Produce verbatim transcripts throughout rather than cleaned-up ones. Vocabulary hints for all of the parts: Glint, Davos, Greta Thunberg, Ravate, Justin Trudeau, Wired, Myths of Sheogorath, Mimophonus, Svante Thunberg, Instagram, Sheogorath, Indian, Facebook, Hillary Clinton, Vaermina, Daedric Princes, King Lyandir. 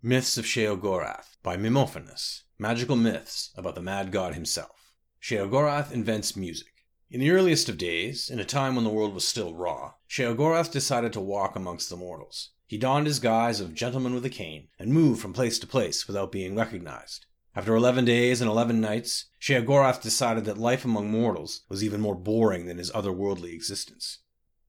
Myths of Sheogorath by Mimophonus, magical myths about the mad god himself. Sheogorath invents music. In the earliest of days, in a time when the world was still raw, Sheogorath decided to walk amongst the mortals. He donned his guise of gentleman with a cane and moved from place to place without being recognized. After eleven days and eleven nights, Sheogorath decided that life among mortals was even more boring than his otherworldly existence.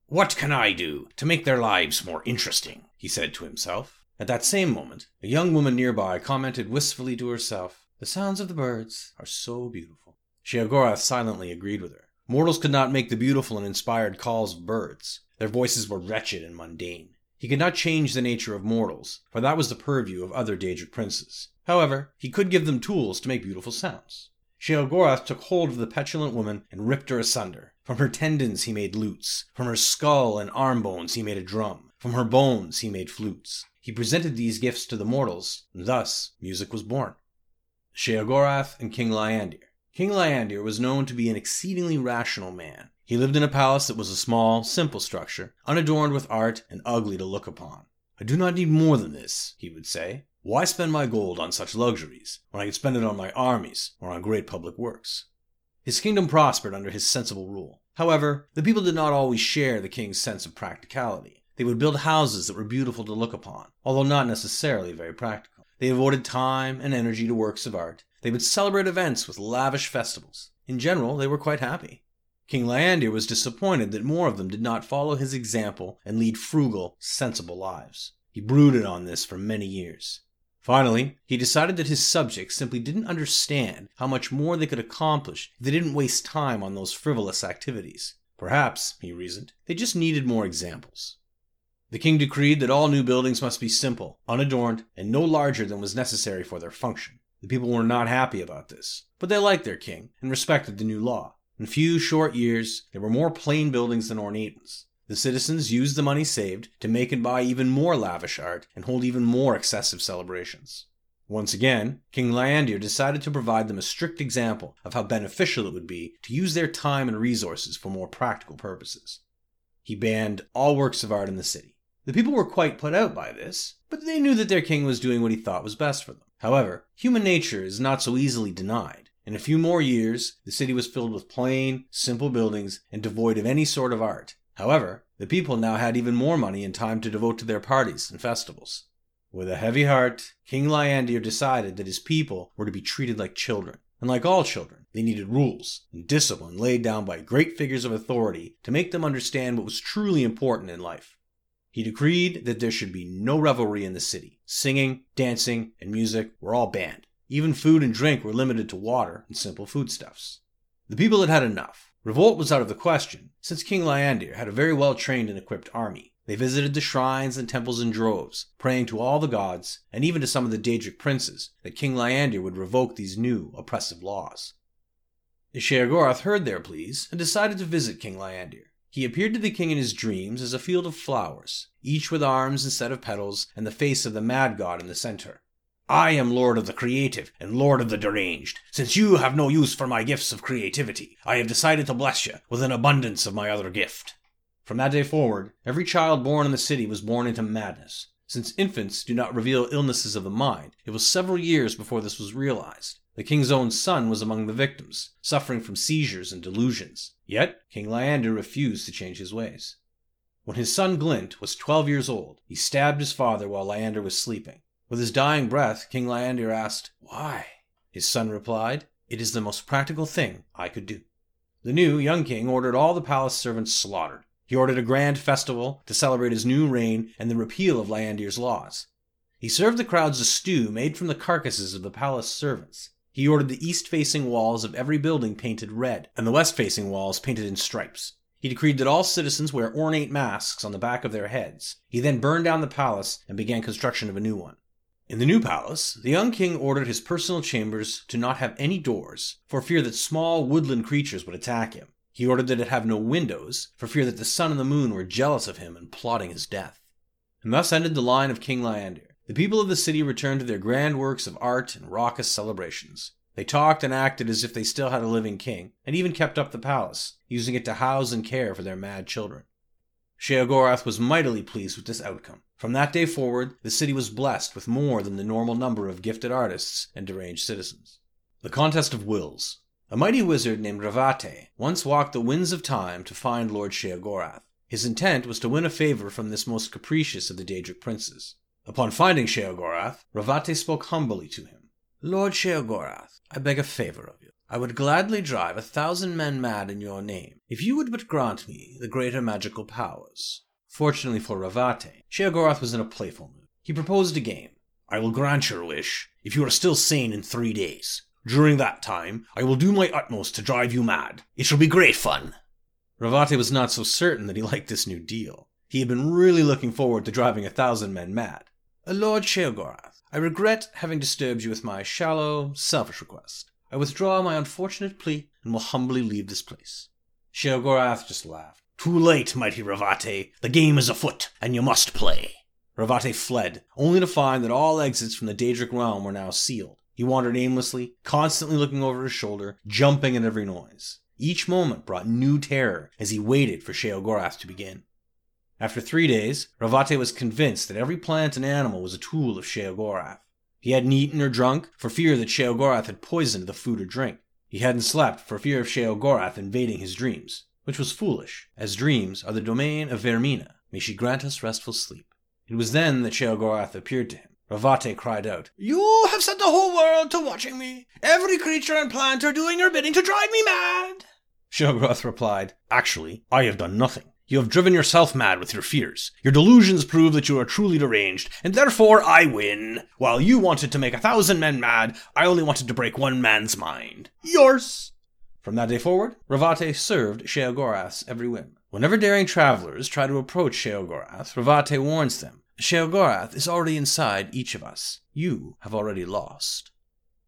"What can I do to make their lives more interesting?" he said to himself. At that same moment, a young woman nearby commented wistfully to herself, "The sounds of the birds are so beautiful." Sheogorath silently agreed with her. Mortals could not make the beautiful and inspired calls of birds. Their voices were wretched and mundane. He could not change the nature of mortals, for that was the purview of other Daedric princes. However, he could give them tools to make beautiful sounds. Sheogorath took hold of the petulant woman and ripped her asunder. From her tendons he made lutes. From her skull and arm bones he made a drum. From her bones he made flutes. He presented these gifts to the mortals, and thus music was born. Sheogorath and King Lyandir. King Lyandir was known to be an exceedingly rational man. He lived in a palace that was a small, simple structure, unadorned with art and ugly to look upon. "I do not need more than this," he would say. "Why spend my gold on such luxuries, when I could spend it on my armies or on great public works?" His kingdom prospered under his sensible rule. However, the people did not always share the king's sense of practicality. They would build houses that were beautiful to look upon, although not necessarily very practical. They devoted time and energy to works of art. They would celebrate events with lavish festivals. In general, they were quite happy. King Lyandir was disappointed that more of them did not follow his example and lead frugal, sensible lives. He brooded on this for many years. Finally, he decided that his subjects simply didn't understand how much more they could accomplish if they didn't waste time on those frivolous activities. Perhaps, he reasoned, they just needed more examples. The king decreed that all new buildings must be simple, unadorned, and no larger than was necessary for their function. The people were not happy about this, but they liked their king and respected the new law. In a few short years, there were more plain buildings than ornate ones. The citizens used the money saved to make and buy even more lavish art and hold even more excessive celebrations. Once again, King Lyandir decided to provide them a strict example of how beneficial it would be to use their time and resources for more practical purposes. He banned all works of art in the city. The people were quite put out by this, but they knew that their king was doing what he thought was best for them. However, human nature is not so easily denied. In a few more years, the city was filled with plain, simple buildings and devoid of any sort of art. However, the people now had even more money and time to devote to their parties and festivals. With a heavy heart, King Lyandir decided that his people were to be treated like children. And like all children, they needed rules and discipline laid down by great figures of authority to make them understand what was truly important in life. He decreed that there should be no revelry in the city. Singing, dancing, and music were all banned. Even food and drink were limited to water and simple foodstuffs. The people had had enough. Revolt was out of the question, since King Lyandir had a very well-trained and equipped army. They visited the shrines and temples in droves, praying to all the gods, and even to some of the Daedric princes, that King Lyandir would revoke these new, oppressive laws. Sheogorath heard their pleas and decided to visit King Lyandir. He appeared to the king in his dreams as a field of flowers, each with arms instead of petals, and the face of the mad god in the center. "I am lord of the creative and lord of the deranged. Since you have no use for my gifts of creativity, I have decided to bless you with an abundance of my other gift." From that day forward, every child born in the city was born into madness. Since infants do not reveal illnesses of the mind, it was several years before this was realized. The king's own son was among the victims, suffering from seizures and delusions. Yet, King Lyandir refused to change his ways. When his son Glint was twelve years old, he stabbed his father while Lyandir was sleeping. With his dying breath, King Lyandir asked, "Why?" His son replied, "It is the most practical thing I could do." The new, young king ordered all the palace servants slaughtered. He ordered a grand festival to celebrate his new reign and the repeal of Lyandir's laws. He served the crowds a stew made from the carcasses of the palace servants. He ordered the east-facing walls of every building painted red, and the west-facing walls painted in stripes. He decreed that all citizens wear ornate masks on the back of their heads. He then burned down the palace and began construction of a new one. In the new palace, the young king ordered his personal chambers to not have any doors, for fear that small woodland creatures would attack him. He ordered that it have no windows, for fear that the sun and the moon were jealous of him and plotting his death. And thus ended the line of King Lyandir. The people of the city returned to their grand works of art and raucous celebrations. They talked and acted as if they still had a living king, and even kept up the palace, using it to house and care for their mad children. Sheogorath was mightily pleased with this outcome. From that day forward, the city was blessed with more than the normal number of gifted artists and deranged citizens. The Contest of Wills. A mighty wizard named Ravate once walked the winds of time to find Lord Sheogorath. His intent was to win a favor from this most capricious of the Daedric Princes. Upon finding Sheogorath, Ravate spoke humbly to him. "Lord Sheogorath, I beg a favour of you. I would gladly drive a thousand men mad in your name, if you would but grant me the greater magical powers." Fortunately for Ravate, Sheogorath was in a playful mood. He proposed a game. "I will grant your wish, if you are still sane in three days. During that time, I will do my utmost to drive you mad. It shall be great fun." Ravate was not so certain that he liked this new deal. He had been really looking forward to driving a thousand men mad. "Lord Sheogorath, I regret having disturbed you with my shallow, selfish request. I withdraw my unfortunate plea and will humbly leave this place." Sheogorath just laughed. "Too late, mighty Ravate. The game is afoot, and you must play." Ravate fled, only to find that all exits from the Daedric realm were now sealed. He wandered aimlessly, constantly looking over his shoulder, jumping at every noise. Each moment brought new terror as he waited for Sheogorath to begin. After three days, Ravate was convinced that every plant and animal was a tool of Sheogorath. He hadn't eaten or drunk for fear that Sheogorath had poisoned the food or drink. He hadn't slept for fear of Sheogorath invading his dreams, which was foolish, as dreams are the domain of Vaermina. May she grant us restful sleep. It was then that Sheogorath appeared to him. Ravate cried out, "You have set the whole world to watching me. Every creature and plant are doing your bidding to drive me mad." Sheogorath replied, "Actually, I have done nothing. You have driven yourself mad with your fears. Your delusions prove that you are truly deranged, and therefore I win. While you wanted to make a thousand men mad, I only wanted to break one man's mind. Yours." From that day forward, Ravate served Sheogorath's every whim. Whenever daring travelers try to approach Sheogorath, Ravate warns them, "Sheogorath is already inside each of us. You have already lost."